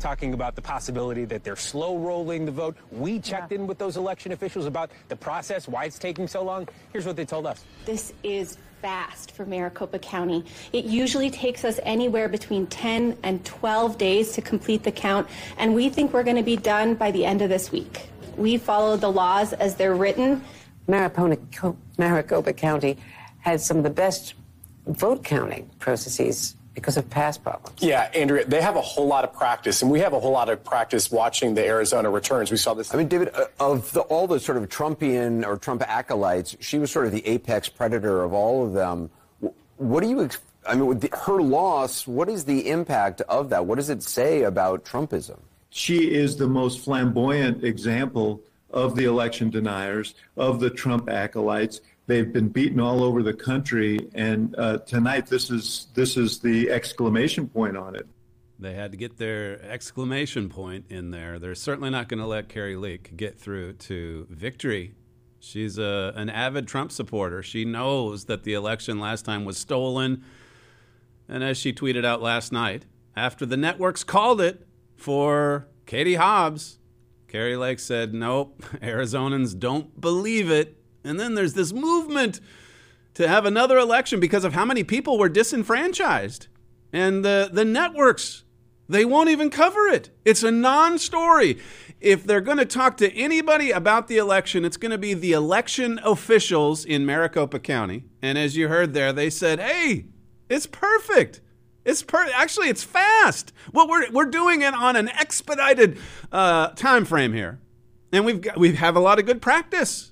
Talking about the possibility that they're slow rolling the vote. We checked in with those election officials about the process, why it's taking so long. Here's what they told us. This is fast for Maricopa County. It usually takes us anywhere between 10 and 12 days to complete the count, and we think we're going to be done by the end of this week. We follow the laws as they're written. Maricopa County had some of the best vote counting processes because of past problems. Yeah, Andrea, they have a whole lot of practice, and we have a whole lot of practice watching the Arizona returns. We saw this. I mean, David, of all the sort of Trumpian or Trump acolytes, she was sort of the apex predator of all of them. What do you, I mean, with her loss, what is the impact of that? What does it say about Trumpism? She is the most flamboyant example of the election deniers, of the Trump acolytes. They've been beaten all over the country, and tonight this is the exclamation point on it. They had to get their exclamation point in there. They're certainly not going to let Kari Lake get through to victory. She's an avid Trump supporter. She knows that the election last time was stolen, and as she tweeted out last night, after the networks called it for Katie Hobbs, Kari Lake said, nope, Arizonans don't believe it. And then there's this movement to have another election because of how many people were disenfranchised. And the networks, they won't even cover it. It's a non-story. If they're going to talk to anybody about the election, it's going to be the election officials in Maricopa County. And as you heard there, they said, hey, it's perfect. Actually, it's fast. Well, we're doing it on an expedited time frame here. And we have a lot of good practice.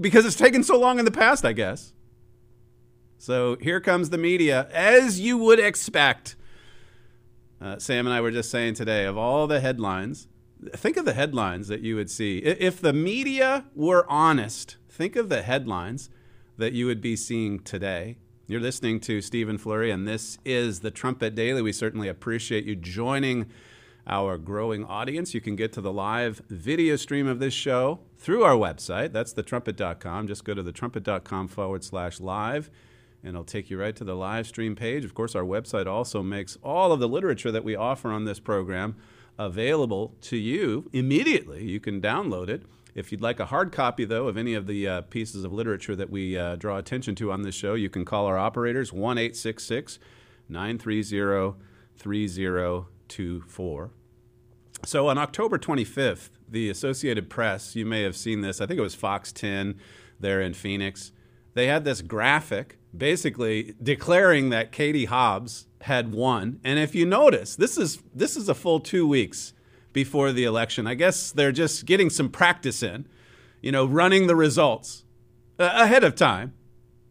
Because it's taken so long in the past, I guess. So here comes the media, as you would expect. Sam and I were just saying today, of all the headlines, think of the headlines that you would see. If the media were honest, think of the headlines that you would be seeing today. You're listening to Stephen Flurry, and this is The Trumpet Daily. We certainly appreciate you joining our growing audience. You can get to the live video stream of this show through our website. That's thetrumpet.com. Just go to thetrumpet.com/live, and it'll take you right to the live stream page. Of course, our website also makes all of the literature that we offer on this program available to you immediately. You can download it. If you'd like a hard copy, though, of any of the pieces of literature that we draw attention to on this show, you can call our operators, 1-866-930-3024. So on October 25th, the Associated Press, you may have seen this, I think it was Fox 10 there in Phoenix, they had this graphic basically declaring that Katie Hobbs had won. And if you notice, this is a full 2 weeks before the election. I guess they're just getting some practice in, running the results ahead of time.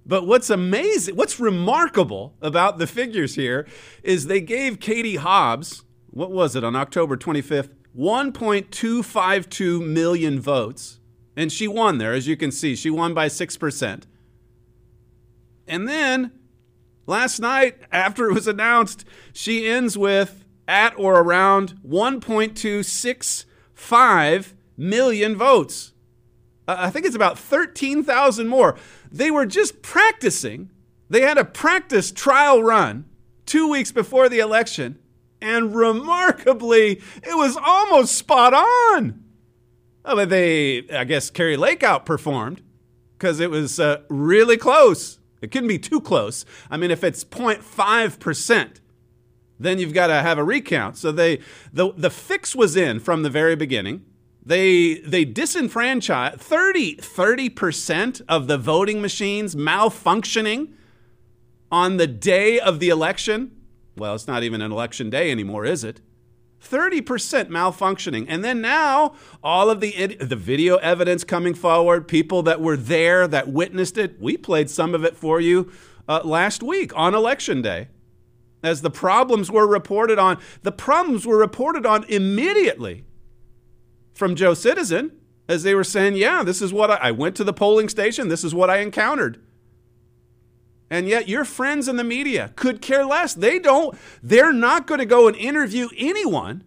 But what's amazing, what's remarkable about the figures here is they gave Katie Hobbs, what was it, on October 25th, 1.252 million votes. And she won there, as you can see. She won by 6%. And then last night, after it was announced, she ends with at or around 1.265 million votes. I think it's about 13,000 more. They were just practicing. They had a practice trial run 2 weeks before the election. And remarkably, it was almost spot on. Oh, but Kari Lake outperformed because it was really close. It couldn't be too close. I mean, if it's 0.5%, then you've got to have a recount. So the fix was in from the very beginning. They disenfranchised 30% of the voting machines malfunctioning on the day of the election. Well, it's not even an election day anymore, is it? 30% malfunctioning. And then now all of the video evidence coming forward, people that were there that witnessed it. We played some of it for you last week on election day. as the problems were reported on. The problems were reported on immediately from Joe Citizen, as they were saying, yeah, this is what I went to the polling station. This is what I encountered. And yet your friends in the media could care less. They're not going to go and interview anyone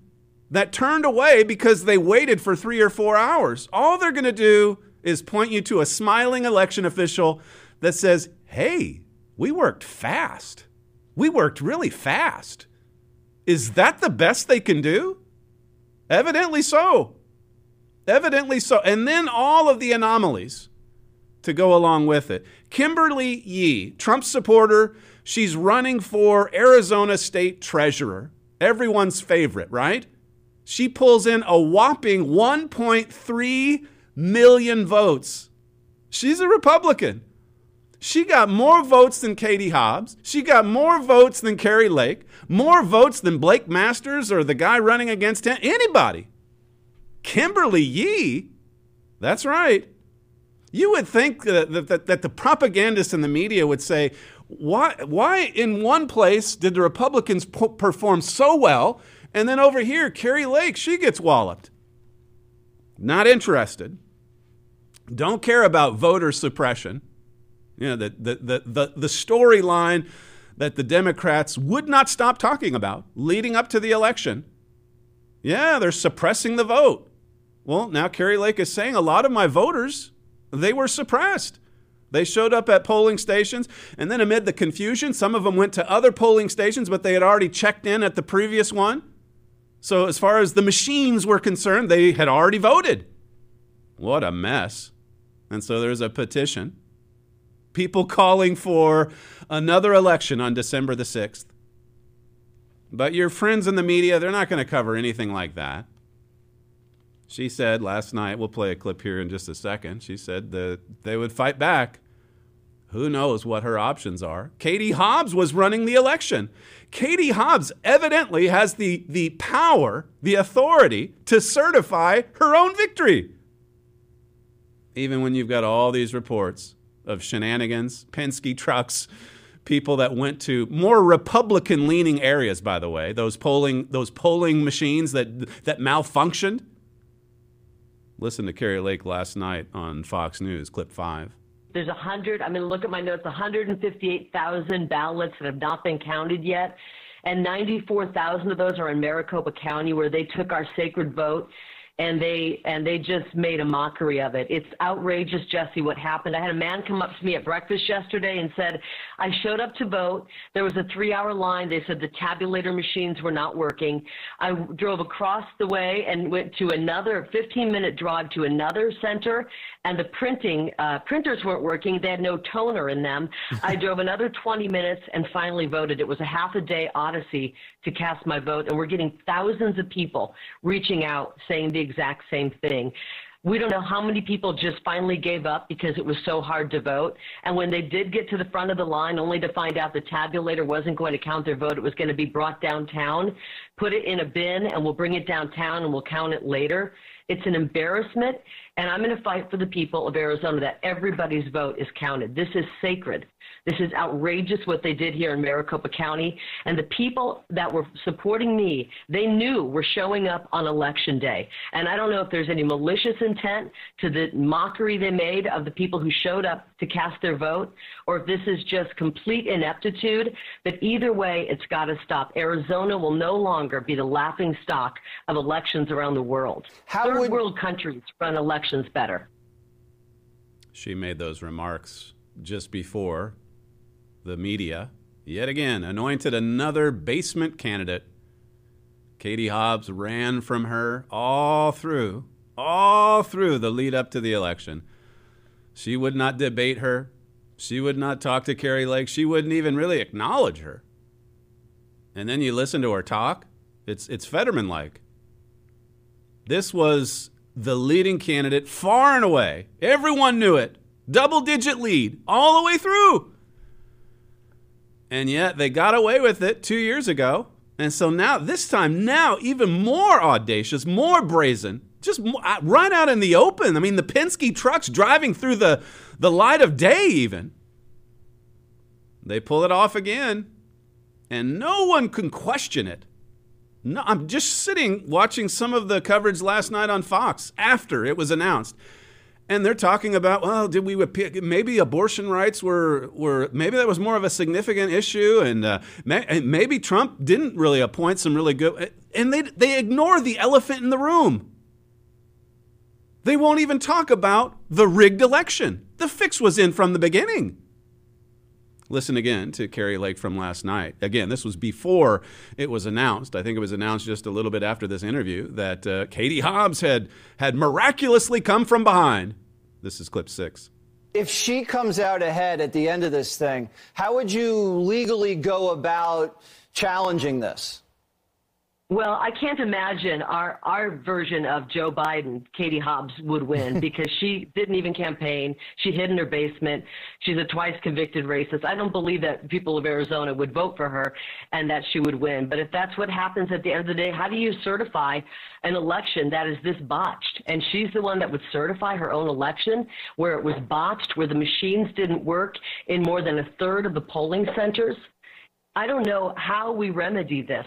that turned away because they waited for 3 or 4 hours. All they're going to do is point you to a smiling election official that says, hey, we worked fast. We worked really fast. Is that the best they can do? Evidently so. Evidently so. And then all of the anomalies to go along with it. Kimberly Yee, Trump supporter, she's running for Arizona State Treasurer. Everyone's favorite, right? She pulls in a whopping 1.3 million votes. She's a Republican. She got more votes than Katie Hobbs. She got more votes than Kari Lake. More votes than Blake Masters or the guy running against him. Anybody. Kimberly Yee? That's right. You would think that the propagandists in the media would say, why in one place did the Republicans perform so well, and then over here, Kari Lake, she gets walloped? Not interested. Don't care about voter suppression. You know, the storyline that the Democrats would not stop talking about leading up to the election. Yeah, they're suppressing the vote. Well, now Kari Lake is saying a lot of my voters, they were suppressed. They showed up at polling stations, and then amid the confusion, some of them went to other polling stations, but they had already checked in at the previous one. So as far as the machines were concerned, they had already voted. What a mess. And so there's a petition. People calling for another election on December the 6th. But your friends in the media, they're not going to cover anything like that. She said last night, we'll play a clip here in just a second, she said that they would fight back. Who knows what her options are? Katie Hobbs was running the election. Katie Hobbs evidently has the power, the authority to certify her own victory. Even when you've got all these reports of shenanigans, Penske trucks, people that went to more Republican-leaning areas, by the way, those polling machines that malfunctioned. Listen to Kari Lake last night on Fox News, clip 5. There's 100, I mean, look at my notes, 158,000 ballots that have not been counted yet, and 94,000 of those are in Maricopa County, where they took our sacred vote. And they just made a mockery of it. It's outrageous, Jesse, what happened. I had a man come up to me at breakfast yesterday and said, I showed up to vote. There was a 3-hour line. They said the tabulator machines were not working. I drove across the way and went to another 15-minute drive to another center, and the printers weren't working. They had no toner in them. I drove another 20 minutes and finally voted. It was a half-a-day odyssey to cast my vote, and we're getting thousands of people reaching out saying the exact same thing. We don't know how many people just finally gave up because it was so hard to vote. And when they did get to the front of the line, only to find out the tabulator wasn't going to count their vote, it was going to be brought downtown, put it in a bin, and we'll bring it downtown and we'll count it later. It's an embarrassment, and I'm going to fight for the people of Arizona that everybody's vote is counted. This is sacred. This is outrageous what they did here in Maricopa County, and the people that were supporting me, they knew were showing up on Election Day. And I don't know if there's any malicious intent to the mockery they made of the people who showed up to cast their vote, or if this is just complete ineptitude, but either way, it's got to stop. Arizona will no longer be the laughing stock of elections around the world. Third world countries run elections better. She made those remarks just before the media, yet again, anointed another basement candidate. Katie Hobbs ran from her all through the lead up to the election. She would not debate her. She would not talk to Kari Lake. She wouldn't even really acknowledge her. And then you listen to her talk. It's Fetterman-like. This was the leading candidate far and away. Everyone knew it. Double-digit lead all the way through. And yet they got away with it 2 years ago. And so now, this time, now even more audacious, more brazen, just right out in the open. I mean, the Penske trucks driving through the light of day even. They pull it off again. and no one can question it. No, I'm just sitting watching some of the coverage last night on Fox after it was announced. And they're talking about, well, did we maybe abortion rights were maybe that was more of a significant issue, and maybe Trump didn't really appoint some really good, and they ignore the elephant in the room. They won't even talk about the rigged election. The fix was in from the beginning. Listen again to Kari Lake from last night. Again, this was before it was announced. I think it was announced just a little bit after this interview that Katie Hobbs had miraculously come from behind. This is clip 6. If she comes out ahead at the end of this thing, how would you legally go about challenging this? Well, I can't imagine our version of Joe Biden, Katie Hobbs, would win because she didn't even campaign. She hid in her basement. She's a twice convicted racist. I don't believe that people of Arizona would vote for her and that she would win. But if that's what happens at the end of the day, how do you certify an election that is this botched? And she's the one that would certify her own election where it was botched, where the machines didn't work in more than a third of the polling centers. I don't know how we remedy this.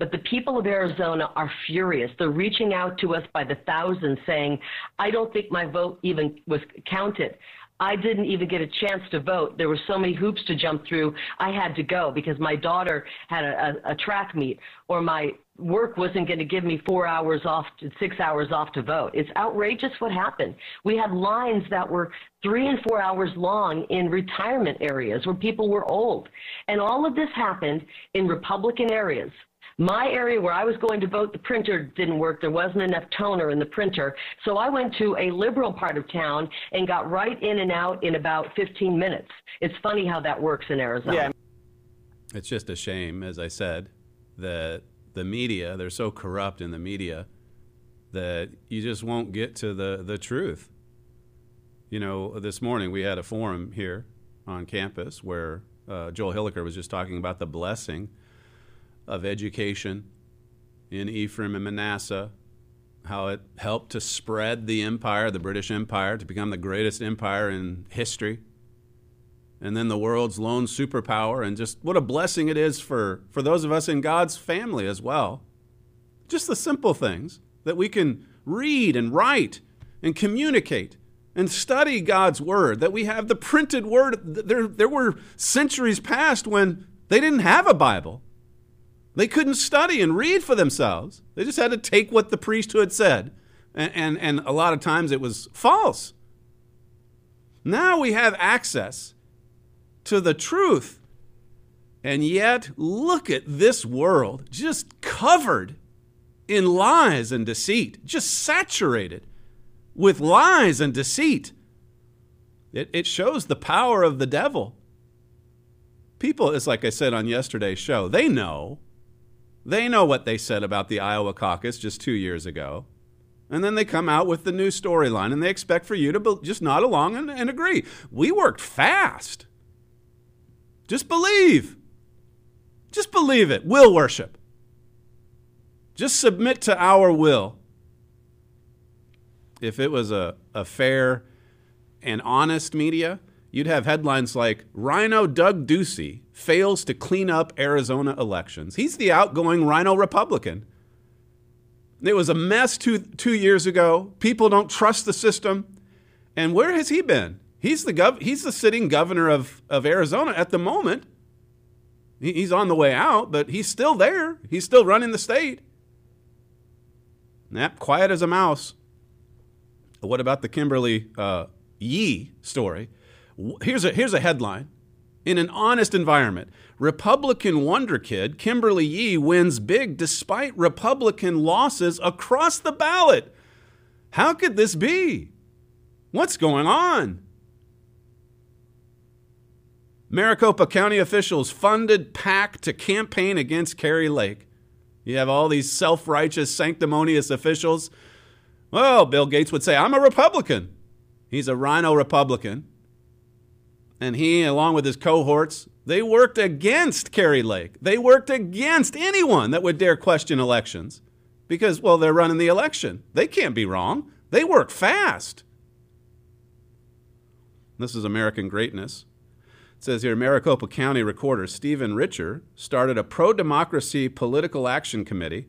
But the people of Arizona are furious. They're reaching out to us by the thousands saying, I don't think my vote even was counted. I didn't even get a chance to vote. There were so many hoops to jump through. I had to go because my daughter had a track meet, or my work wasn't going to give me 4 hours off to 6 hours off to vote. It's outrageous what happened. We had lines that were 3 and 4 hours long in retirement areas where people were old. And all of this happened in Republican areas. My area where I was going to vote, the printer didn't work. There wasn't enough toner in the printer. So I went to a liberal part of town and got right in and out in about 15 minutes. It's funny how that works in Arizona. Yeah. It's just a shame, as I said, that the media, they're so corrupt in the media that you just won't get to the truth. You know, this morning we had a forum here on campus where Joel Hilliker was just talking about the blessing of education in Ephraim and Manasseh, how it helped to spread the empire, the British Empire, to become the greatest empire in history, and then the world's lone superpower, and just what a blessing it is for those of us in God's family as well. Just the simple things that we can read and write and communicate and study God's word, that we have the printed word. There were centuries past when they didn't have a Bible. They couldn't study and read for themselves. They just had to take what the priesthood said. And a lot of times it was false. Now we have access to the truth. And yet, look at this world, just covered in lies and deceit, just saturated with lies and deceit. It shows the power of the devil. People, it's like I said on yesterday's show, they know. They know what they said about the Iowa caucus just 2 years ago. And then they come out with the new storyline, and they expect for you to just nod along and agree. We worked fast. Just believe. Just believe it. Will worship. Just submit to our will. If it was a fair and honest media, you'd have headlines like, Rhino Doug Ducey fails to clean up Arizona elections. He's the outgoing Rhino Republican. It was a mess two years ago. People don't trust the system. And where has he been? He's the sitting governor of Arizona at the moment. He's on the way out, but he's still there. He's still running the state. Yep, quiet as a mouse. What about the Kimberly Yee story? Here's a headline. In an honest environment, Republican wonder kid Kimberly Yee wins big despite Republican losses across the ballot. How could this be? What's going on? Maricopa County officials funded PAC to campaign against Kari Lake. You have all these self-righteous, sanctimonious officials. Well, Bill Gates would say, I'm a Republican. He's a Rhino Republican. And he, along with his cohorts, they worked against Kari Lake. They worked against anyone that would dare question elections because, well, they're running the election. They can't be wrong. They work fast. This is American greatness. It says here, Maricopa County recorder Stephen Richer started a pro-democracy political action committee,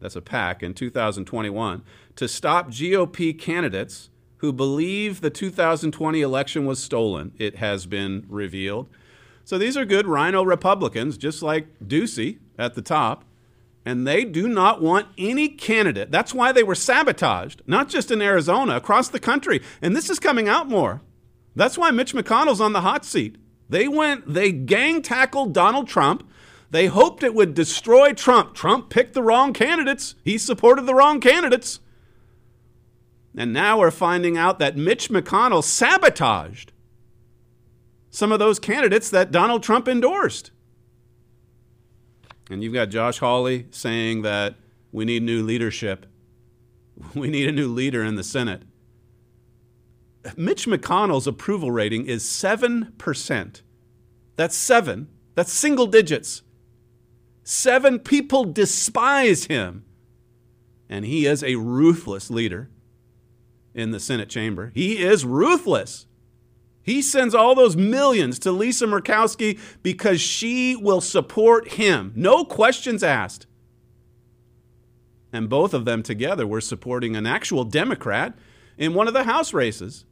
that's a PAC, in 2021 to stop GOP candidates who believe the 2020 election was stolen, it has been revealed. So these are good rhino Republicans, just like Ducey at the top, and they do not want any candidate. That's why they were sabotaged, not just in Arizona, across the country. And this is coming out more. That's why Mitch McConnell's on the hot seat. They gang-tackled Donald Trump. They hoped it would destroy Trump. Trump picked the wrong candidates. He supported the wrong candidates. And now we're finding out that Mitch McConnell sabotaged some of those candidates that Donald Trump endorsed. And you've got Josh Hawley saying that we need new leadership. We need a new leader in the Senate. Mitch McConnell's approval rating is 7%. That's seven. That's single digits. Seven people despise him. And he is a ruthless leader in the Senate chamber. He is ruthless. He sends all those millions to Lisa Murkowski because she will support him. No questions asked. And both of them together were supporting an actual Democrat in one of the House races.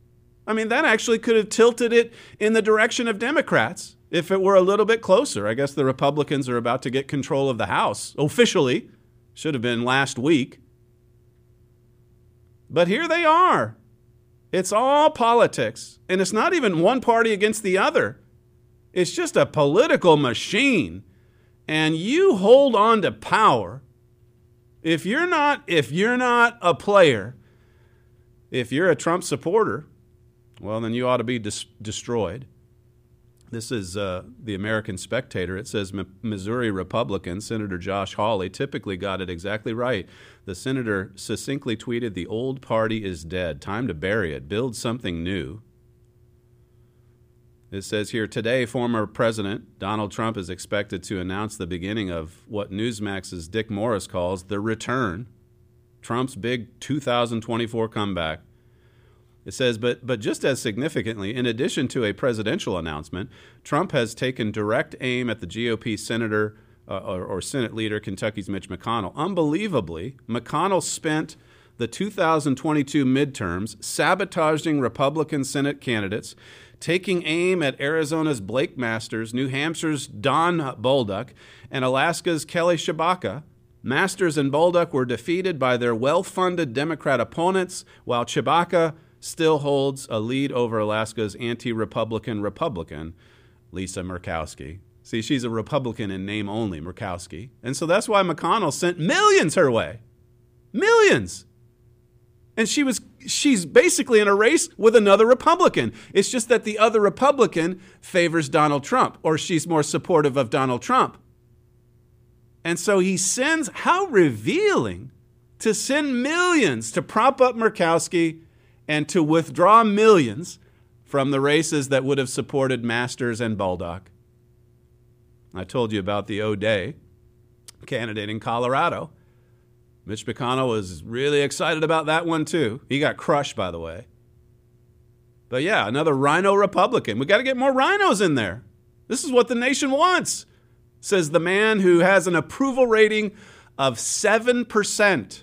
I mean, that actually could have tilted it in the direction of Democrats if it were a little bit closer. I guess the Republicans are about to get control of the House officially. Should have been last week. But here they are. It's all politics, and it's not even one party against the other. It's just a political machine, and you hold on to power. If you're not a player, if you're a Trump supporter, well, then you ought to be destroyed. This is the American Spectator. It says Missouri Republican Senator Josh Hawley typically got it exactly right. The senator succinctly tweeted, "The old party is dead. Time to bury it. Build something new." It says here, today, former President Donald Trump is expected to announce the beginning of what Newsmax's Dick Morris calls the return, Trump's big 2024 comeback. It says, but just as significantly, in addition to a presidential announcement, Trump has taken direct aim at the GOP senator or Senate leader, Kentucky's Mitch McConnell. Unbelievably, McConnell spent the 2022 midterms sabotaging Republican Senate candidates, taking aim at Arizona's Blake Masters, New Hampshire's Don Bolduc, and Alaska's Kelly Shabaka. Masters and Bolduc were defeated by their well-funded Democrat opponents, while Shabaka still holds a lead over Alaska's anti-Republican Republican, Lisa Murkowski. See, she's a Republican in name only, Murkowski. And so that's why McConnell sent millions her way. Millions. And she's basically in a race with another Republican. It's just that the other Republican favors Donald Trump, or she's more supportive of Donald Trump. And so he sends, how revealing to send millions to prop up Murkowski and to withdraw millions from the races that would have supported Masters and Bolduc. I told you about the O'Day candidate in Colorado. Mitch McConnell was really excited about that one, too. He got crushed, by the way. But yeah, another rhino Republican. We got to get more rhinos in there. This is what the nation wants, says the man who has an approval rating of 7%.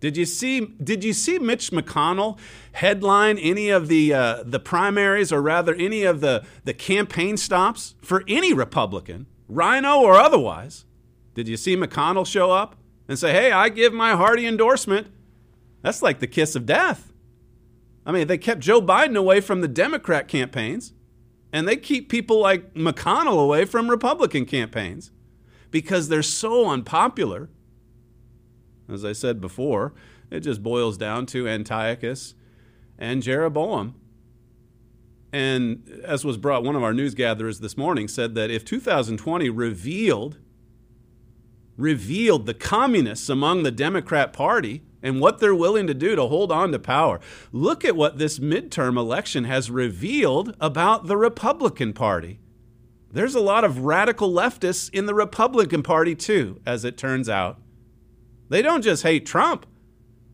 Did you see Mitch McConnell headline any of the primaries, or rather any of the campaign stops for any Republican, rhino or otherwise? Did you see McConnell show up and say, "Hey, I give my hearty endorsement"? That's like the kiss of death. I mean, they kept Joe Biden away from the Democrat campaigns, and they keep people like McConnell away from Republican campaigns because they're so unpopular. As I said before, it just boils down to Antiochus and Jeroboam. And as was brought, one of our news gatherers this morning said that if 2020 revealed the communists among the Democrat Party and what they're willing to do to hold on to power, look at what this midterm election has revealed about the Republican Party. There's a lot of radical leftists in the Republican Party too, as it turns out. They don't just hate Trump.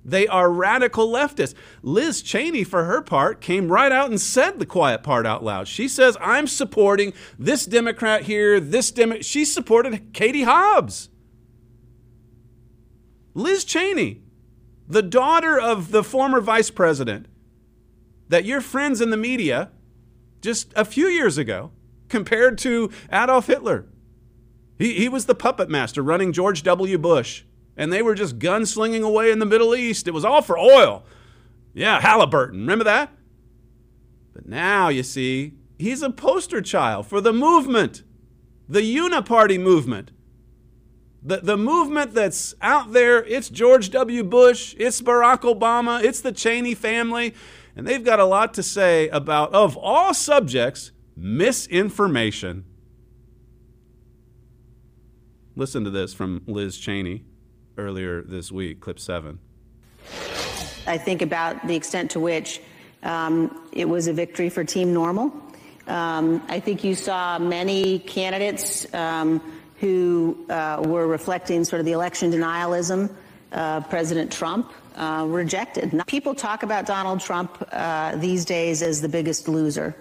They are radical leftists. Liz Cheney, for her part, came right out and said the quiet part out loud. She says, I'm supporting this Democrat here, this Democrat. She supported Katie Hobbs. Liz Cheney, the daughter of the former vice president that your friends in the media just a few years ago compared to Adolf Hitler. He was the puppet master running George W. Bush. And they were just gunslinging away in the Middle East. It was all for oil. Yeah, Halliburton, remember that? But now, you see, he's a poster child for the movement, the uniparty movement, the movement that's out there. It's George W. Bush, it's Barack Obama, it's the Cheney family, and they've got a lot to say about, of all subjects, misinformation. Listen to this from Liz Cheney. Earlier this week, clip 7. I think about the extent to which it was a victory for Team Normal. I think you saw many candidates who were reflecting sort of the election denialism President Trump rejected. People talk about Donald Trump these days as the biggest loser.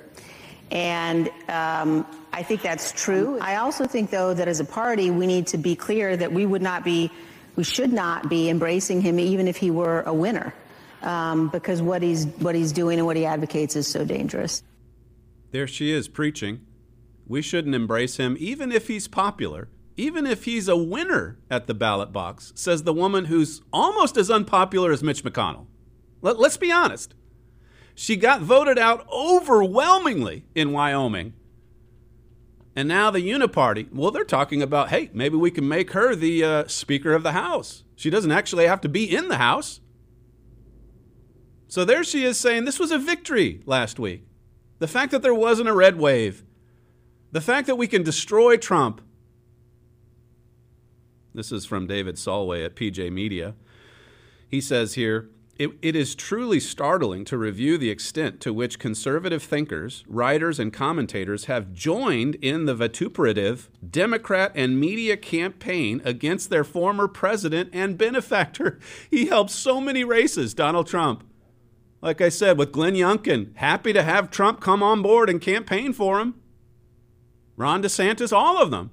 And I think that's true. I also think, though, that as a party, we need to be clear that we should not be embracing him, even if he were a winner, because what he's doing and what he advocates is so dangerous. There she is preaching. We shouldn't embrace him, even if he's popular, even if he's a winner at the ballot box, says the woman who's almost as unpopular as Mitch McConnell. Let's be honest. She got voted out overwhelmingly in Wyoming. And now the Uniparty, well, they're talking about, hey, maybe we can make her the Speaker of the House. She doesn't actually have to be in the House. So there she is saying this was a victory last week. The fact that there wasn't a red wave. The fact that we can destroy Trump. This is from David Solway at PJ Media. He says here, It is truly startling to review the extent to which conservative thinkers, writers, and commentators have joined in the vituperative Democrat and media campaign against their former president and benefactor. He helped so many races, Donald Trump. Like I said, with Glenn Youngkin, happy to have Trump come on board and campaign for him. Ron DeSantis, all of them.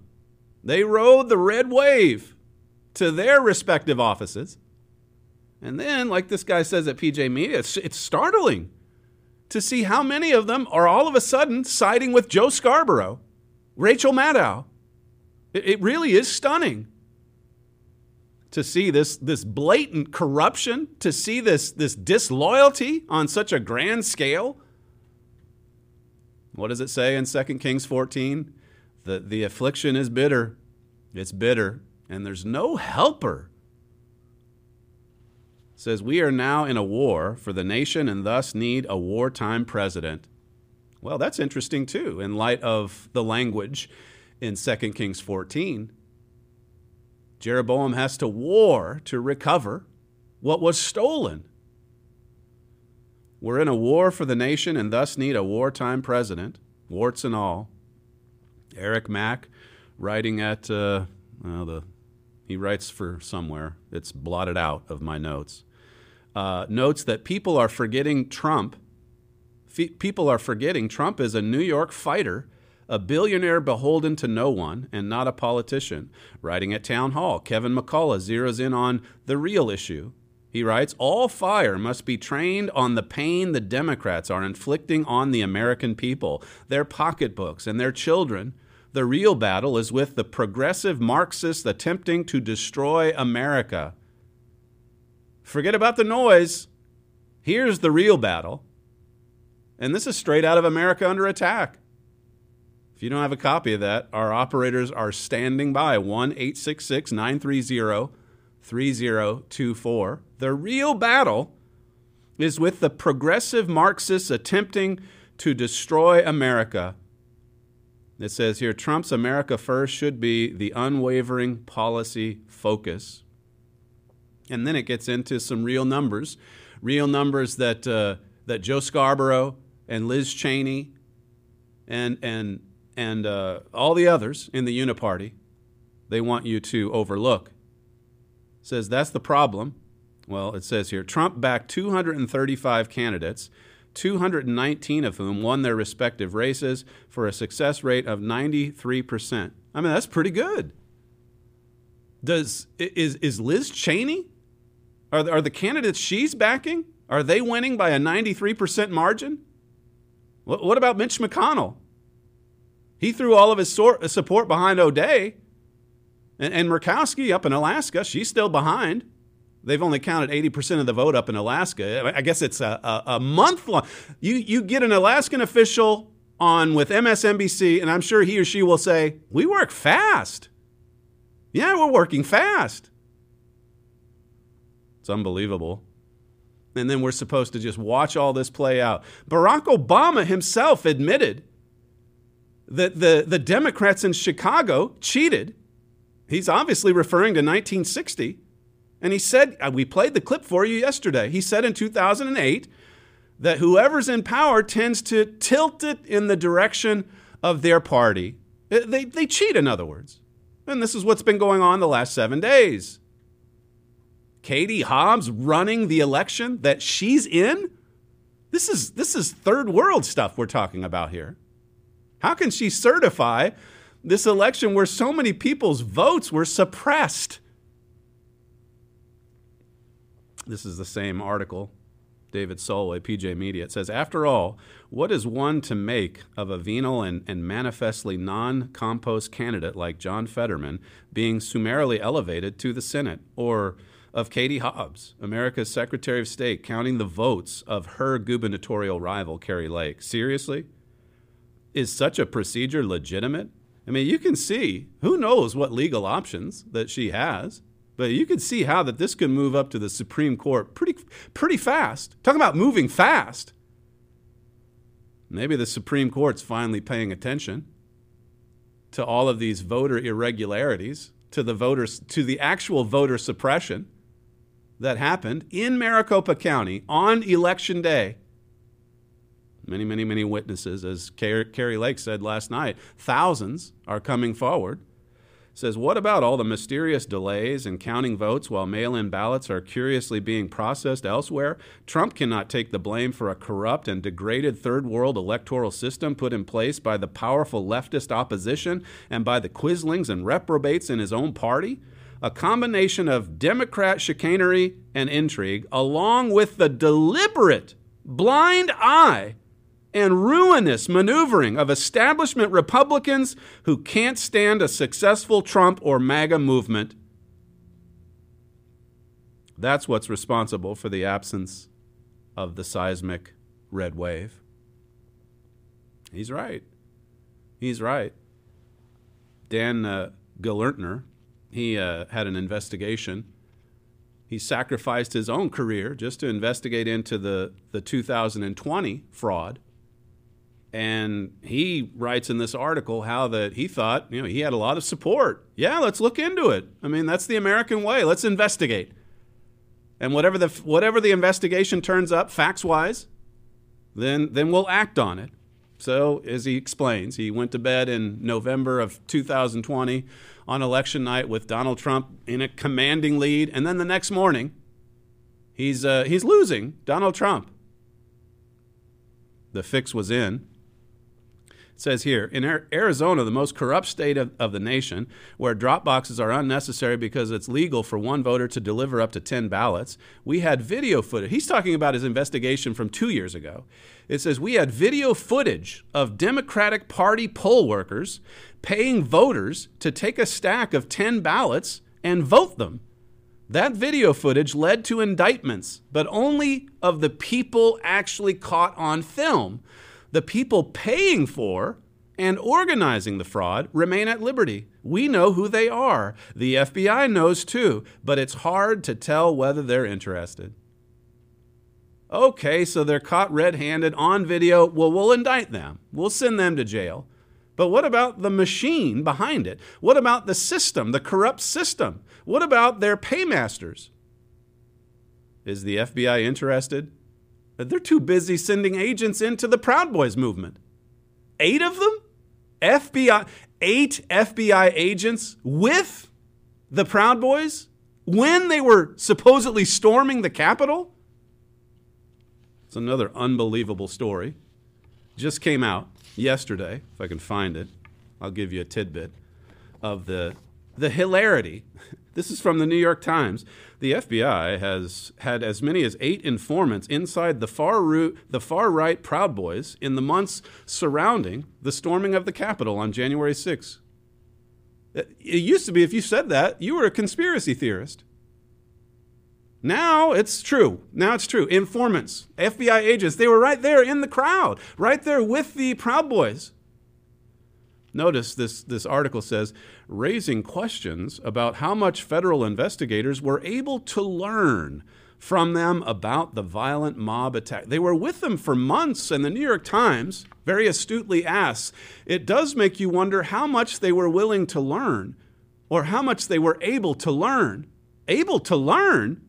They rode the red wave to their respective offices. And then, like this guy says at PJ Media, it's startling to see how many of them are all of a sudden siding with Joe Scarborough, Rachel Maddow. It really is stunning to see this blatant corruption, to see this disloyalty on such a grand scale. What does it say in 2 Kings 14? The affliction is bitter. It's bitter. And there's no helper. Says, we are now in a war for the nation and thus need a wartime president. Well, that's interesting, too, in light of the language in 2 Kings 14. Jeroboam has to war to recover what was stolen. We're in a war for the nation and thus need a wartime president, warts and all. Eric Mack, writing at he writes for somewhere. It's blotted out of my notes. Notes that people are forgetting Trump. People are forgetting Trump is a New York fighter, a billionaire beholden to no one, and not a politician. Writing at Town Hall, Kevin McCullough zeroes in on the real issue. He writes, all fire must be trained on the pain the Democrats are inflicting on the American people, their pocketbooks, and their children. The real battle is with the progressive Marxists attempting to destroy America. Forget about the noise. Here's the real battle. And this is straight out of America Under Attack. If you don't have a copy of that, our operators are standing by. 1-866-930-3024. The real battle is with the progressive Marxists attempting to destroy America. It says here, Trump's America First should be the unwavering policy focus. And then it gets into some real numbers that Joe Scarborough and Liz Cheney and all the others in the Uniparty, they want you to overlook. It says that's the problem. Well, it says here, Trump backed 235 candidates, 219 of whom won their respective races for a success rate of 93%. I mean, that's pretty good. Is Liz Cheney? Are the candidates she's backing? Are they winning by a 93% margin? What about Mitch McConnell? He threw all of his support behind O'Day. And Murkowski up in Alaska, she's still behind. They've only counted 80% of the vote up in Alaska. I guess it's a month long. You get an Alaskan official on with MSNBC, and I'm sure he or she will say, we work fast. Yeah, we're working fast. It's unbelievable. And then we're supposed to just watch all this play out. Barack Obama himself admitted that the Democrats in Chicago cheated. He's obviously referring to 1960. And he said, we played the clip for you yesterday. He said in 2008 that whoever's in power tends to tilt it in the direction of their party. They cheat, in other words. And this is what's been going on the last 7 days. Katie Hobbs running the election that she's in? This is third world stuff we're talking about here. How can she certify this election where so many people's votes were suppressed? This is the same article, David Solway, PJ Media. It says, after all, what is one to make of a venal and manifestly non-compost candidate like John Fetterman being summarily elevated to the Senate? Or of Katie Hobbs, America's Secretary of State, counting the votes of her gubernatorial rival, Kari Lake? Seriously? Is such a procedure legitimate? I mean, you can see, who knows what legal options that she has. But you can see how that this could move up to the Supreme Court pretty fast. Talk about moving fast. Maybe the Supreme Court's finally paying attention to all of these voter irregularities, to the voters, to the actual voter suppression that happened in Maricopa County on Election Day. Many, many, many witnesses, as Kari Lake said last night, thousands are coming forward. Says, what about all the mysterious delays in counting votes while mail-in ballots are curiously being processed elsewhere? Trump cannot take the blame for a corrupt and degraded third-world electoral system put in place by the powerful leftist opposition and by the quislings and reprobates in his own party? A combination of Democrat chicanery and intrigue, along with the deliberate blind eye and ruinous maneuvering of establishment Republicans who can't stand a successful Trump or MAGA movement. That's what's responsible for the absence of the seismic red wave. He's right. He's right. Dan Gellertner, he had an investigation. He sacrificed his own career just to investigate into the 2020 fraud. And he writes in this article how that he thought, you know, he had a lot of support. Yeah, let's look into it. I mean, that's the American way. Let's investigate. And whatever the investigation turns up facts-wise, then we'll act on it. So, as he explains, he went to bed in November of 2020 on election night with Donald Trump in a commanding lead. And then the next morning, he's losing Donald Trump. The fix was in. It says here, in Arizona, the most corrupt state of the nation, where drop boxes are unnecessary because it's legal for one voter to deliver up to 10 ballots, we had video footage. He's talking about his investigation from 2 years ago. It says, we had video footage of Democratic Party poll workers paying voters to take a stack of 10 ballots and vote them. That video footage led to indictments, but only of the people actually caught on film. The people paying for and organizing the fraud remain at liberty. We know who they are. The FBI knows too, but it's hard to tell whether they're interested. Okay, so they're caught red-handed on video. Well, we'll indict them. We'll send them to jail. But what about the machine behind it? What about the system, the corrupt system? What about their paymasters? Is the FBI interested? They're too busy sending agents into the Proud Boys movement. 8 of them? 8 FBI agents with the Proud Boys? when they were supposedly storming the Capitol? It's another unbelievable story. Just came out yesterday, if I can find it. I'll give you a tidbit of the hilarity. This is from the New York Times. The FBI has had as many as 8 informants inside the far-right Proud Boys in the months surrounding the storming of the Capitol on January 6th. It used to be if you said that, you were a conspiracy theorist. Now it's true. Now it's true. Informants, FBI agents, they were right there in the crowd, right there with the Proud Boys. Notice this article says, raising questions about how much federal investigators were able to learn from them about the violent mob attack. They were with them for months, and the New York Times very astutely asks, it does make you wonder how much they were willing to learn or how much they were able to learn. Able to learn?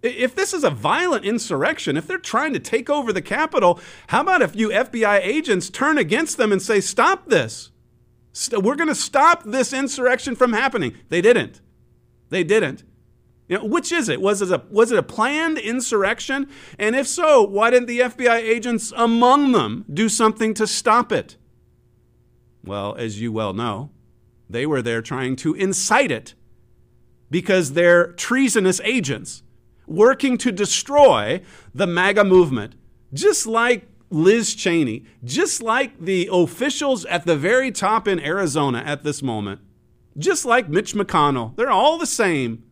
If this is a violent insurrection, if they're trying to take over the Capitol, how about if you FBI agents turn against them and say, stop this? We're going to stop this insurrection from happening. They didn't. They didn't. You know, which is it? Was it a planned insurrection? And if so, why didn't the FBI agents among them do something to stop it? Well, as you well know, they were there trying to incite it because they're treasonous agents working to destroy the MAGA movement, just like Liz Cheney, just like the officials at the very top in Arizona at this moment, just like Mitch McConnell. They're all the same.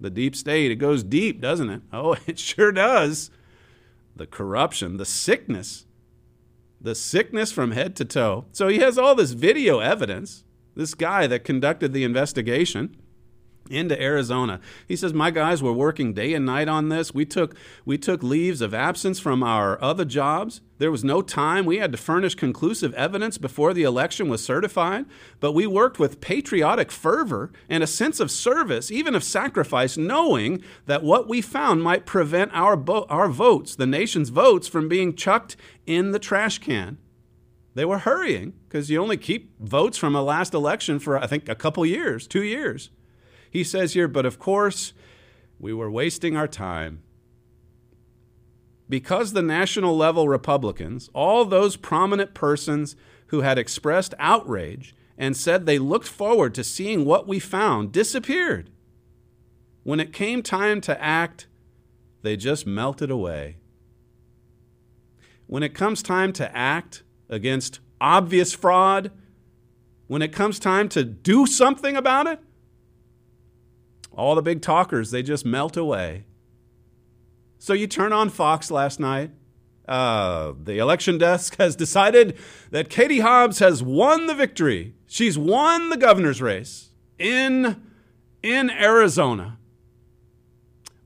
The deep state, it goes deep, doesn't it? Oh, it sure does. The corruption, the sickness from head to toe. So he has all this video evidence, this guy that conducted the investigation into Arizona. He says, my guys were working day and night on this. We took leaves of absence from our other jobs. There was no time. We had to furnish conclusive evidence before the election was certified, but we worked with patriotic fervor and a sense of service, even of sacrifice, knowing that what we found might prevent our votes, the nation's votes, from being chucked in the trash can. They were hurrying because you only keep votes from a last election for, I think, a couple years, 2 years. He says here, but of course, we were wasting our time. Because the national level Republicans, all those prominent persons who had expressed outrage and said they looked forward to seeing what we found, disappeared. When it came time to act, they just melted away. When it comes time to act against obvious fraud, when it comes time to do something about it, all the big talkers, they just melt away. So you turn on Fox last night. The election desk has decided that Katie Hobbs has won the victory. She's won the governor's race in Arizona.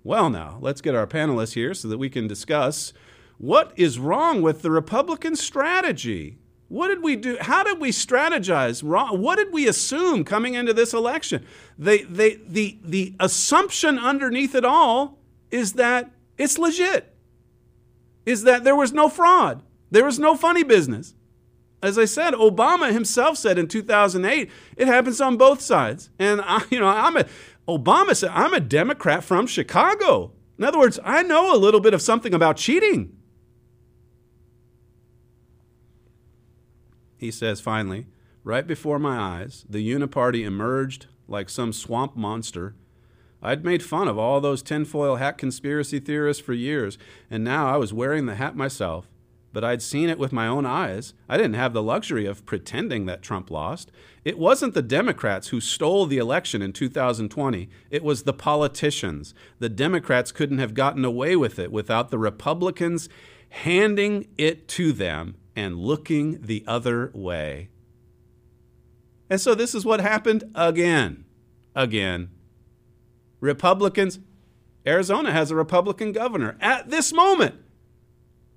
Well, now, let's get our panelists here so that we can discuss what is wrong with the Republican strategy. What did we do? How did we strategize wrong? What did we assume coming into this election? The assumption underneath it all is that it's legit, is that there was no fraud. There was no funny business. As I said, Obama himself said in 2008, it happens on both sides. And Obama said, I'm a Democrat from Chicago. In other words, I know a little bit of something about cheating. He says, finally, right before my eyes, the Uniparty emerged like some swamp monster. I'd made fun of all those tinfoil hat conspiracy theorists for years, and now I was wearing the hat myself. But I'd seen it with my own eyes. I didn't have the luxury of pretending that Trump lost. It wasn't the Democrats who stole the election in 2020. It was the politicians. The Democrats couldn't have gotten away with it without the Republicans handing it to them and looking the other way. And so this is what happened again. Again. Republicans, Arizona has a Republican governor at this moment.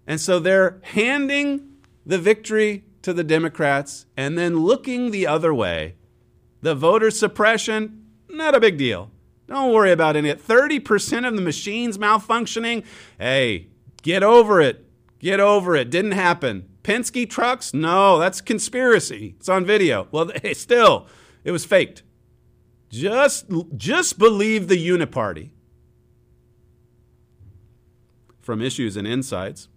And so they're handing the victory to the Democrats and then looking the other way. The voter suppression, not a big deal. Don't worry about it. 30% of the machines malfunctioning. Hey, get over it. Get over it. Didn't happen. Penske trucks? No, that's conspiracy. It's on video. Well, still, it was faked. Just believe the Uniparty. From Issues and Insights.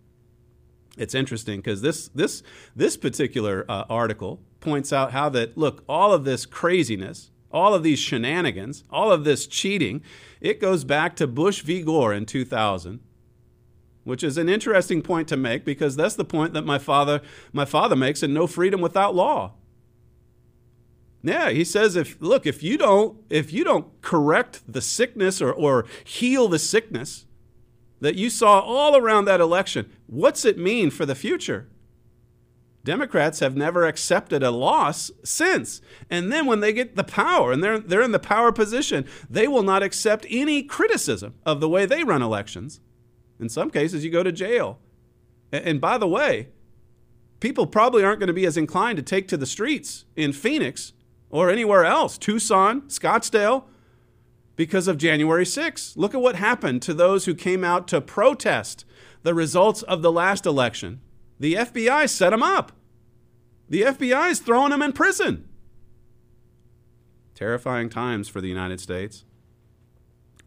It's interesting because this particular article points out how that, look, all of this craziness, all of these shenanigans, all of this cheating, it goes back to Bush v. Gore in 2000, which is an interesting point to make because that's the point that my father makes in No Freedom Without Law. Yeah, he says, if you don't correct the sickness or heal the sickness that you saw all around that election, what's it mean for the future? Democrats have never accepted a loss since. And then when they get the power and they're in the power position, they will not accept any criticism of the way they run elections. In some cases, you go to jail. And by the way, people probably aren't going to be as inclined to take to the streets in Phoenix or anywhere else, Tucson, Scottsdale, because of January 6th. Look at what happened to those who came out to protest the results of the last election. The FBI set them up. The FBI is throwing them in prison. Terrifying times for the United States.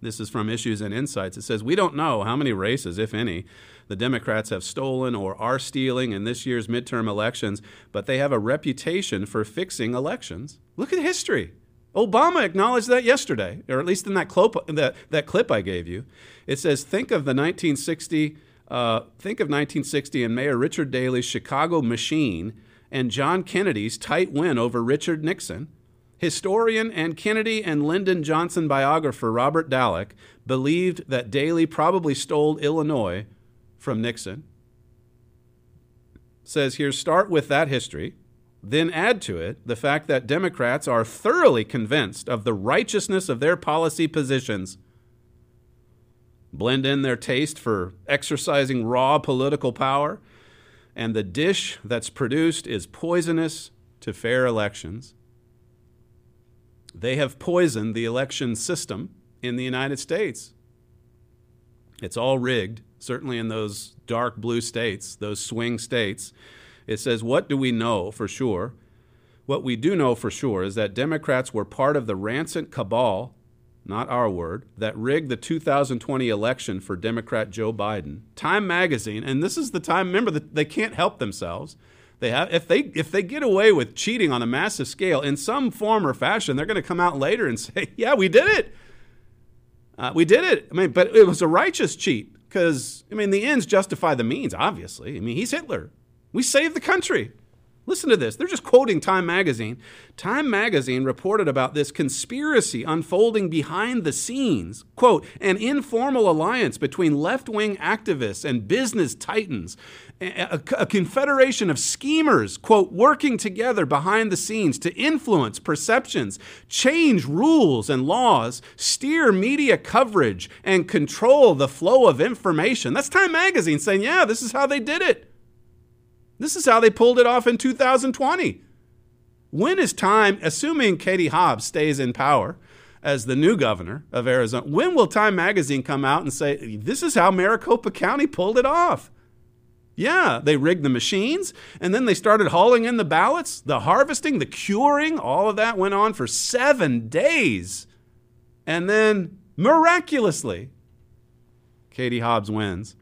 This is from Issues and Insights. It says, we don't know how many races, if any, the Democrats have stolen or are stealing in this year's midterm elections, but they have a reputation for fixing elections. Look at history. Obama acknowledged that yesterday, or at least in that clip I gave you. It says, think of 1960 and Mayor Richard Daley's Chicago machine and John Kennedy's tight win over Richard Nixon. Historian and Kennedy and Lyndon Johnson biographer Robert Dalek believed that Daley probably stole Illinois from Nixon. It says here, start with that history. Then add to it the fact that Democrats are thoroughly convinced of the righteousness of their policy positions. Blend in their taste for exercising raw political power, and the dish that's produced is poisonous to fair elections. They have poisoned the election system in the United States. It's all rigged, certainly in those dark blue states, those swing states. It says, what do we know for sure? What we do know for sure is that Democrats were part of the rancid cabal, not our word, that rigged the 2020 election for Democrat Joe Biden. Time Magazine, and this is the Time, remember, they can't help themselves. They have, if they get away with cheating on a massive scale in some form or fashion, they're going to come out later and say, yeah, we did it. I mean, but it was a righteous cheat because, I mean, the ends justify the means, obviously. I mean, he's Hitler. We saved the country. Listen to this. They're just quoting Time Magazine. Time Magazine reported about this conspiracy unfolding behind the scenes. Quote, an informal alliance between left-wing activists and business titans, a confederation of schemers, quote, working together behind the scenes to influence perceptions, change rules and laws, steer media coverage, and control the flow of information. That's Time Magazine saying, yeah, this is how they did it. This is how they pulled it off in 2020. When is Time, assuming Katie Hobbs stays in power as the new governor of Arizona, when will Time Magazine come out and say, this is how Maricopa County pulled it off? Yeah, they rigged the machines, and then they started hauling in the ballots, the harvesting, the curing, all of that went on for 7 days. And then, miraculously, Katie Hobbs wins.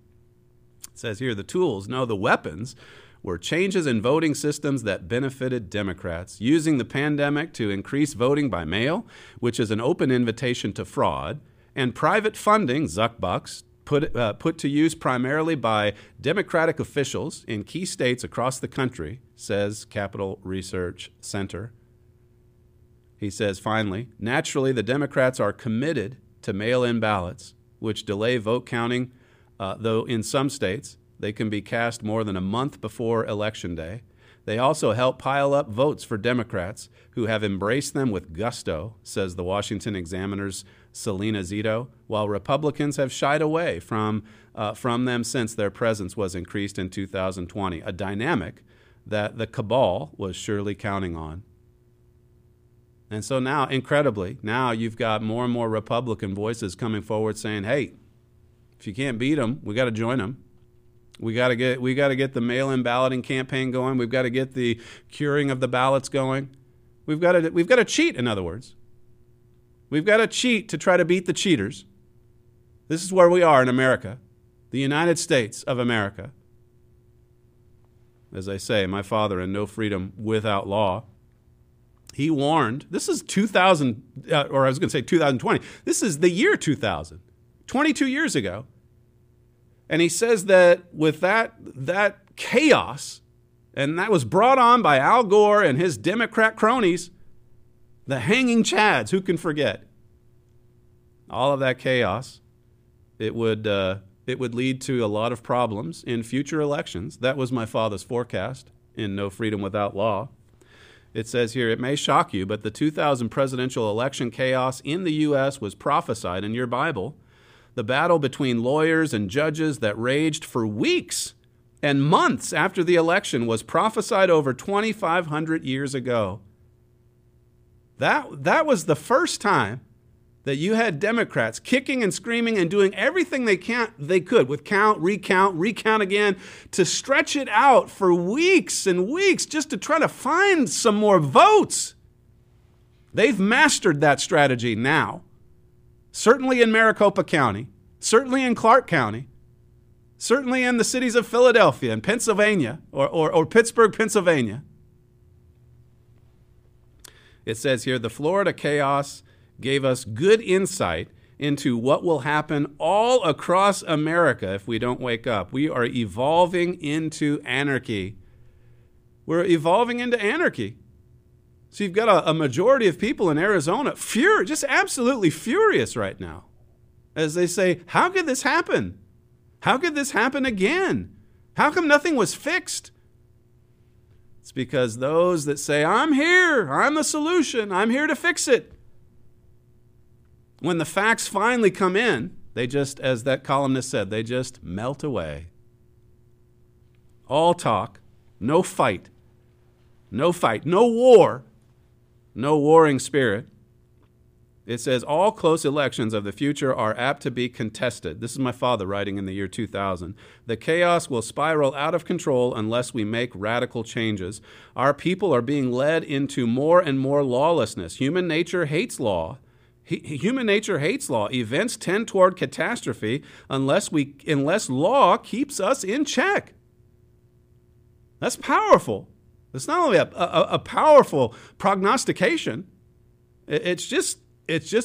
It says here, the tools, no, the weapons, were changes in voting systems that benefited Democrats, using the pandemic to increase voting by mail, which is an open invitation to fraud, and private funding, Zuckbucks, put to use primarily by Democratic officials in key states across the country, says Capital Research Center. He says, finally, naturally, the Democrats are committed to mail-in ballots, which delay vote counting, though in some states, they can be cast more than a month before Election Day. They also help pile up votes for Democrats who have embraced them with gusto, says the Washington Examiner's Selena Zito, while Republicans have shied away from them since their presence was increased in 2020, a dynamic that the cabal was surely counting on. And so now, incredibly, now you've got more and more Republican voices coming forward saying, hey, if you can't beat them, we got to join them. We got to get the mail-in balloting campaign going. We've got to get the curing of the ballots going. We've got to cheat, in other words. We've got to cheat to try to beat the cheaters. This is where we are in America, the United States of America. As I say, my father in No Freedom Without Law, he warned, this is 2020. This is the year 2000, 22 years ago. And he says that with that chaos, and that was brought on by Al Gore and his Democrat cronies, the hanging chads, who can forget? All of that chaos, it would lead to a lot of problems in future elections. That was my father's forecast in No Freedom Without Law. It says here, it may shock you, but the 2000 presidential election chaos in the U.S. was prophesied in your Bible. The battle between lawyers and judges that raged for weeks and months after the election was prophesied over 2,500 years ago. That was the first time that you had Democrats kicking and screaming and doing everything they could with count, recount again, to stretch it out for weeks and weeks just to try to find some more votes. They've mastered that strategy now, certainly in Maricopa County, certainly in Clark County, certainly in the cities of Philadelphia and Pennsylvania or Pittsburgh, Pennsylvania. It says here, the Florida chaos gave us good insight into what will happen all across America if we don't wake up. We are evolving into anarchy. We're evolving into anarchy. So you've got a majority of people in Arizona just absolutely furious right now as they say, how could this happen? How could this happen again? How come nothing was fixed? It's because those that say, I'm here, I'm the solution, I'm here to fix it. When the facts finally come in, they just, as that columnist said, they just melt away. All talk, no fight. No fight, no war, no warring spirit. It says all close elections of the future are apt to be contested. This is my father writing in the year 2000. The chaos will spiral out of control unless we make radical changes. Our people are being led into more and more lawlessness. Human nature hates law. Events tend toward catastrophe unless law keeps us in check. That's powerful. It's not only a powerful prognostication. It's just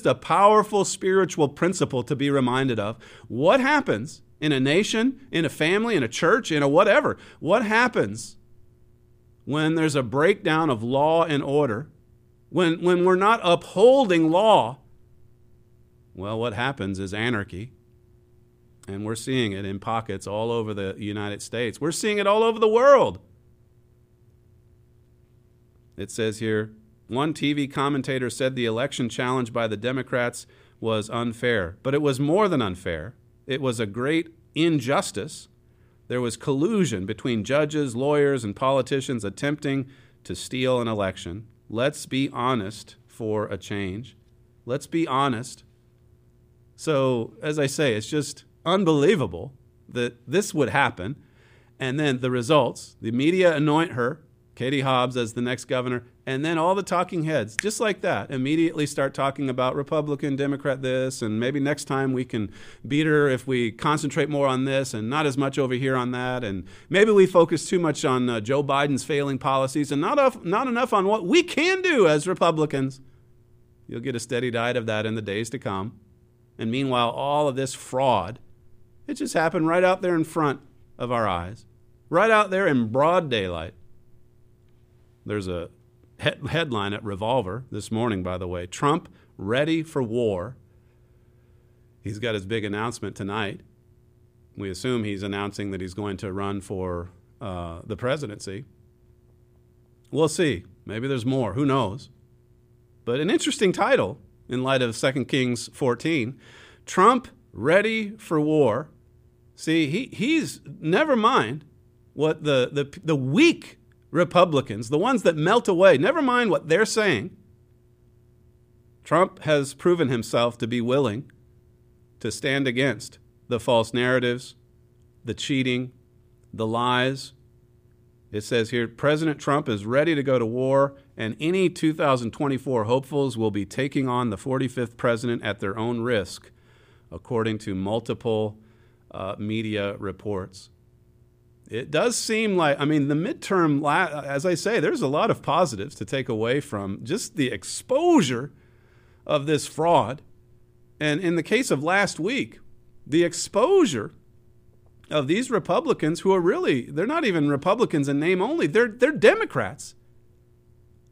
a powerful spiritual principle to be reminded of. What happens in a nation, in a family, in a church, in a whatever? What happens when there's a breakdown of law and order? When we're not upholding law? Well, what happens is anarchy. And we're seeing it in pockets all over the United States. We're seeing it all over the world. It says here, one TV commentator said the election challenge by the Democrats was unfair, but it was more than unfair. It was a great injustice. There was collusion between judges, lawyers, and politicians attempting to steal an election. Let's be honest for a change. Let's be honest. So, as I say, it's just unbelievable that this would happen. And then the results, the media anoint her, Katie Hobbs, as the next governor, and then all the talking heads, just like that, immediately start talking about Republican, Democrat this, and maybe next time we can beat her if we concentrate more on this and not as much over here on that, and maybe we focus too much on Joe Biden's failing policies and not enough on what we can do as Republicans. You'll get a steady diet of that in the days to come. And meanwhile, all of this fraud, it just happened right out there in front of our eyes, right out there in broad daylight. There's a headline at Revolver this morning, by the way. Trump ready for war. He's got his big announcement tonight. We assume he's announcing that he's going to run for the presidency. We'll see. Maybe there's more. Who knows? But an interesting title in light of 2 Kings 14. Trump ready for war. See, he's never mind what the weak Republicans, the ones that melt away, never mind what they're saying. Trump has proven himself to be willing to stand against the false narratives, the cheating, the lies, It says here, President Trump is ready to go to war, and any 2024 hopefuls will be taking on the 45th president at their own risk, according to multiple media reports. It does seem like, I mean, the midterm, as I say, there's a lot of positives to take away from just the exposure of this fraud. And in the case of last week, the exposure of these Republicans who are really, they're not even Republicans in name only. They're Democrats.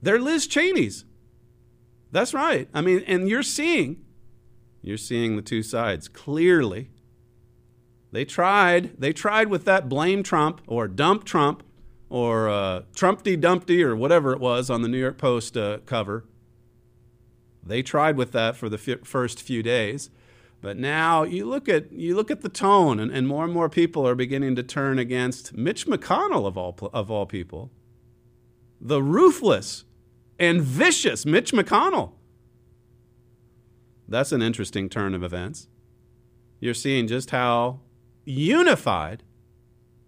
They're Liz Cheney's. That's right. I mean, and you're seeing the two sides clearly. They tried with that blame Trump or dump Trump or Trumpty Dumpty or whatever it was on the New York Post cover. They tried with that for the first few days. But now you look at the tone, and more people are beginning to turn against Mitch McConnell of all people, the ruthless and vicious Mitch McConnell. That's an interesting turn of events. You're seeing just how unified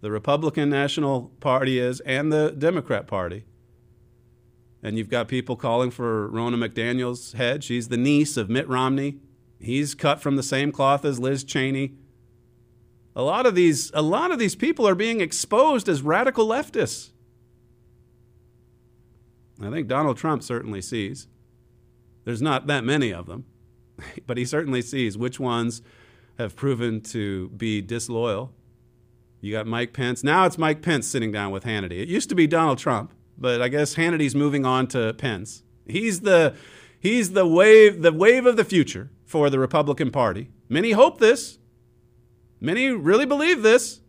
the Republican National Party is and the Democrat Party. And you've got people calling for Ronna McDaniel's head. She's the niece of Mitt Romney. He's cut from the same cloth as Liz Cheney. A lot of these people are being exposed as radical leftists. I think Donald Trump certainly sees. There's not that many of them, but he certainly sees which ones have proven to be disloyal. You got Mike Pence. Now it's Mike Pence sitting down with Hannity. It used to be Donald Trump, but I guess Hannity's moving on to Pence. He's the wave of the future for the Republican Party. Many hope this. Many really believe this.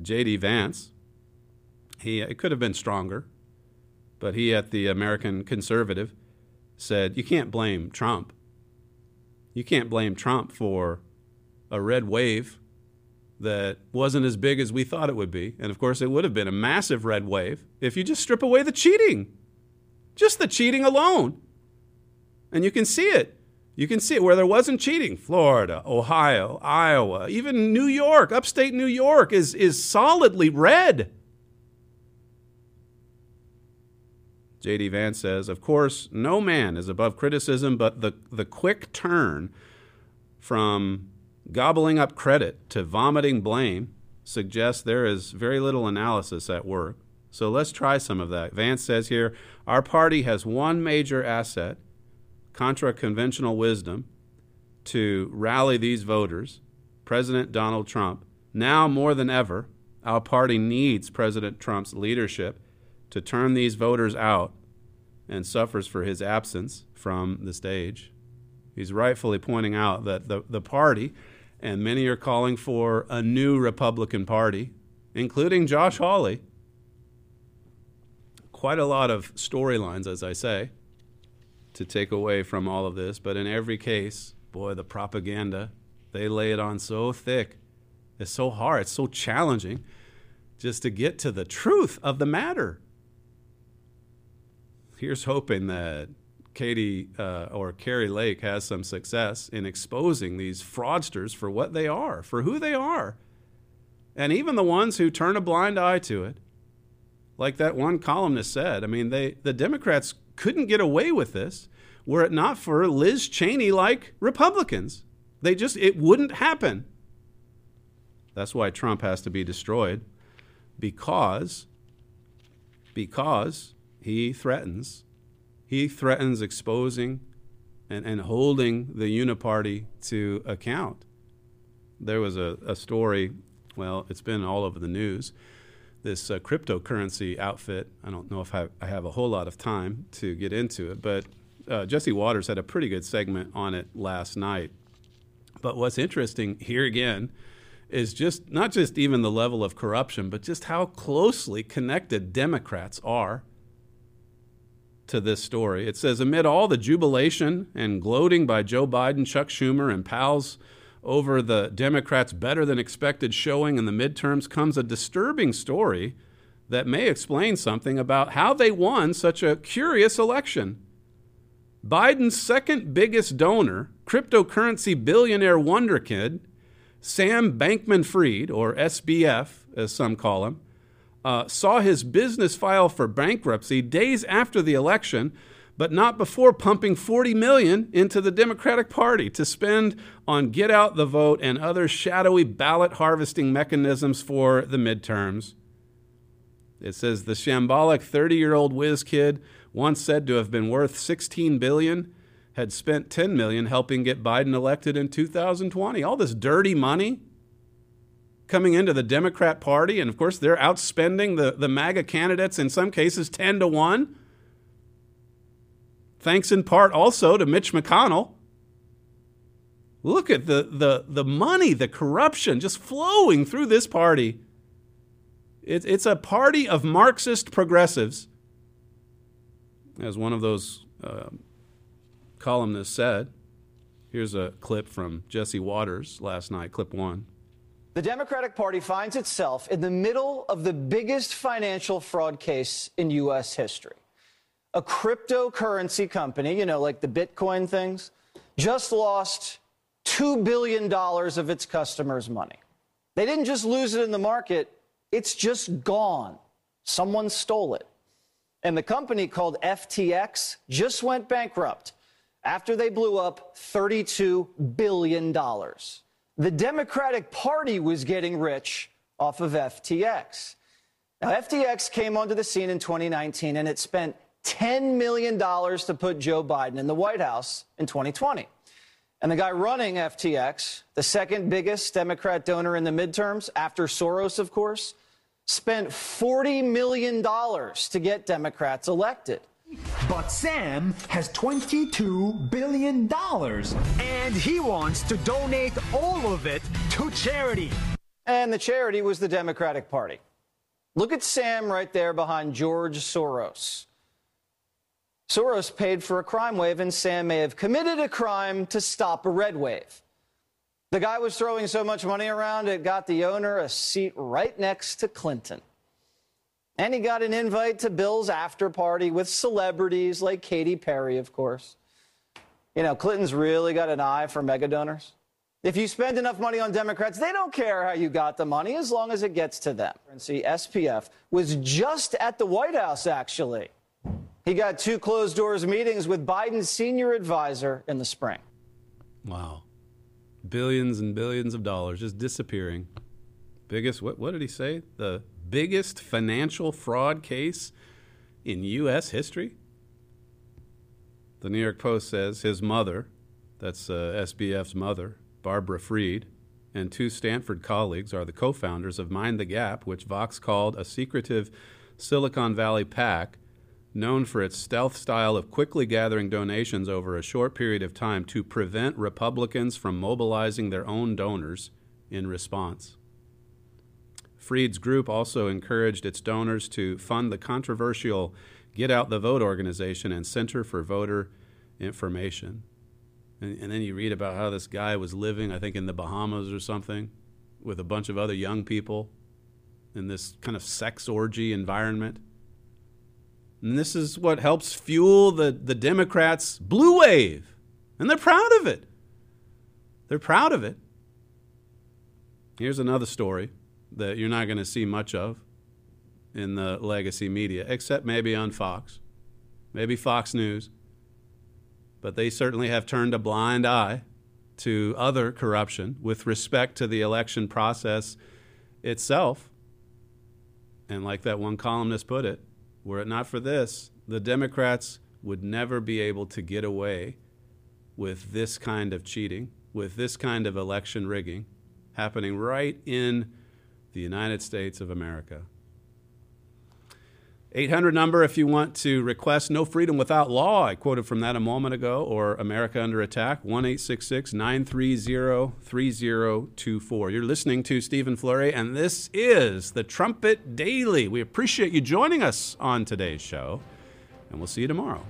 J.D. Vance, it could have been stronger, but he at the American Conservative said, you can't blame Trump. You can't blame Trump for a red wave that wasn't as big as we thought it would be. And of course, it would have been a massive red wave if you just strip away the cheating. Just the cheating alone. And you can see it. You can see it where there wasn't cheating. Florida, Ohio, Iowa, even New York, upstate New York is solidly red. J.D. Vance says, of course, no man is above criticism, but the quick turn from gobbling up credit to vomiting blame suggests there is very little analysis at work. So let's try some of that. Vance says here, our party has one major asset, contra conventional wisdom, to rally these voters, President Donald Trump. Now more than ever, our party needs President Trump's leadership to turn these voters out, and suffers for his absence from the stage. He's rightfully pointing out that the party, and many are calling for a new Republican Party, including Josh Hawley, quite a lot of storylines, as I say, to take away from all of this. But in every case, boy, the propaganda, they lay it on so thick. It's so hard. It's so challenging just to get to the truth of the matter. Here's hoping that Katie or Kari Lake has some success in exposing these fraudsters for what they are, for who they are. And even the ones who turn a blind eye to it. Like that one columnist said, I mean, the Democrats couldn't get away with this were it not for Liz Cheney-like Republicans. It wouldn't happen. That's why Trump has to be destroyed, because he threatens exposing and holding the uniparty to account. There was a story, well, it's been all over the news, this cryptocurrency outfit. I don't know if I have a whole lot of time to get into it, but Jesse Waters had a pretty good segment on it last night. But what's interesting here again is just not just even the level of corruption, but just how closely connected Democrats are to this story. It says, amid all the jubilation and gloating by Joe Biden, Chuck Schumer, and pals over the Democrats' better-than-expected showing in the midterms comes a disturbing story that may explain something about how they won such a curious election. Biden's second biggest donor, cryptocurrency billionaire wonderkid Sam Bankman-Fried, or SBF, as some call him, saw his business file for bankruptcy days after the election, but not before pumping $40 million into the Democratic Party to spend on get-out-the-vote and other shadowy ballot-harvesting mechanisms for the midterms. It says the shambolic 30-year-old whiz kid, once said to have been worth $16 billion, had spent $10 million helping get Biden elected in 2020. All this dirty money coming into the Democrat Party, and of course they're outspending the MAGA candidates in some cases 10-1. Thanks in part also to Mitch McConnell. Look at the money, the corruption just flowing through this party. It's a party of Marxist progressives, as one of those columnists said. Here's a clip from Jesse Waters last night, clip one. The Democratic Party finds itself in the middle of the biggest financial fraud case in U.S. history. A cryptocurrency company, you know, like the Bitcoin things, just lost $2 billion of its customers' money. They didn't just lose it in the market. It's just gone. Someone stole it. And the company called FTX just went bankrupt after they blew up $32 billion. The Democratic Party was getting rich off of FTX. Now, FTX came onto the scene in 2019, and it spent $10 million to put Joe Biden in the White House in 2020. And the guy running FTX, the second biggest Democrat donor in the midterms, after Soros, of course, spent $40 million to get Democrats elected. But Sam has $22 billion, and he wants to donate all of it to charity. And the charity was the Democratic Party. Look at Sam right there behind George Soros. Soros paid for a crime wave, and Sam may have committed a crime to stop a red wave. The guy was throwing so much money around, it got the owner a seat right next to Clinton. And he got an invite to Bill's after party with celebrities like Katy Perry, of course. You know, Clinton's really got an eye for mega donors. If you spend enough money on Democrats, they don't care how you got the money as long as it gets to them. And see, SPF was just at the White House, actually. He got two closed-doors meetings with Biden's senior advisor in the spring. Wow. Billions and billions of dollars just disappearing. Biggest, what did he say? The biggest financial fraud case in U.S. history? The New York Post says his mother, that's SBF's mother, Barbara Fried, and two Stanford colleagues are the co-founders of Mind the Gap, which Vox called a secretive Silicon Valley pack known for its stealth style of quickly gathering donations over a short period of time to prevent Republicans from mobilizing their own donors in response. Fried's group also encouraged its donors to fund the controversial Get Out the Vote organization and Center for Voter Information. And then you read about how this guy was living, I think, in the Bahamas or something, with a bunch of other young people in this kind of sex orgy environment. And this is what helps fuel the Democrats' blue wave. And they're proud of it. They're proud of it. Here's another story that you're not going to see much of in the legacy media, except maybe on Fox, maybe Fox News. But they certainly have turned a blind eye to other corruption with respect to the election process itself. And like that one columnist put it, were it not for this, the Democrats would never be able to get away with this kind of cheating, with this kind of election rigging happening right in the United States of America. 800 number if you want to request No Freedom Without Law. I quoted from that a moment ago, or America Under Attack, 1-866-930-3024. You're listening to Stephen Flurry, and this is the Trumpet Daily. We appreciate you joining us on today's show, and we'll see you tomorrow.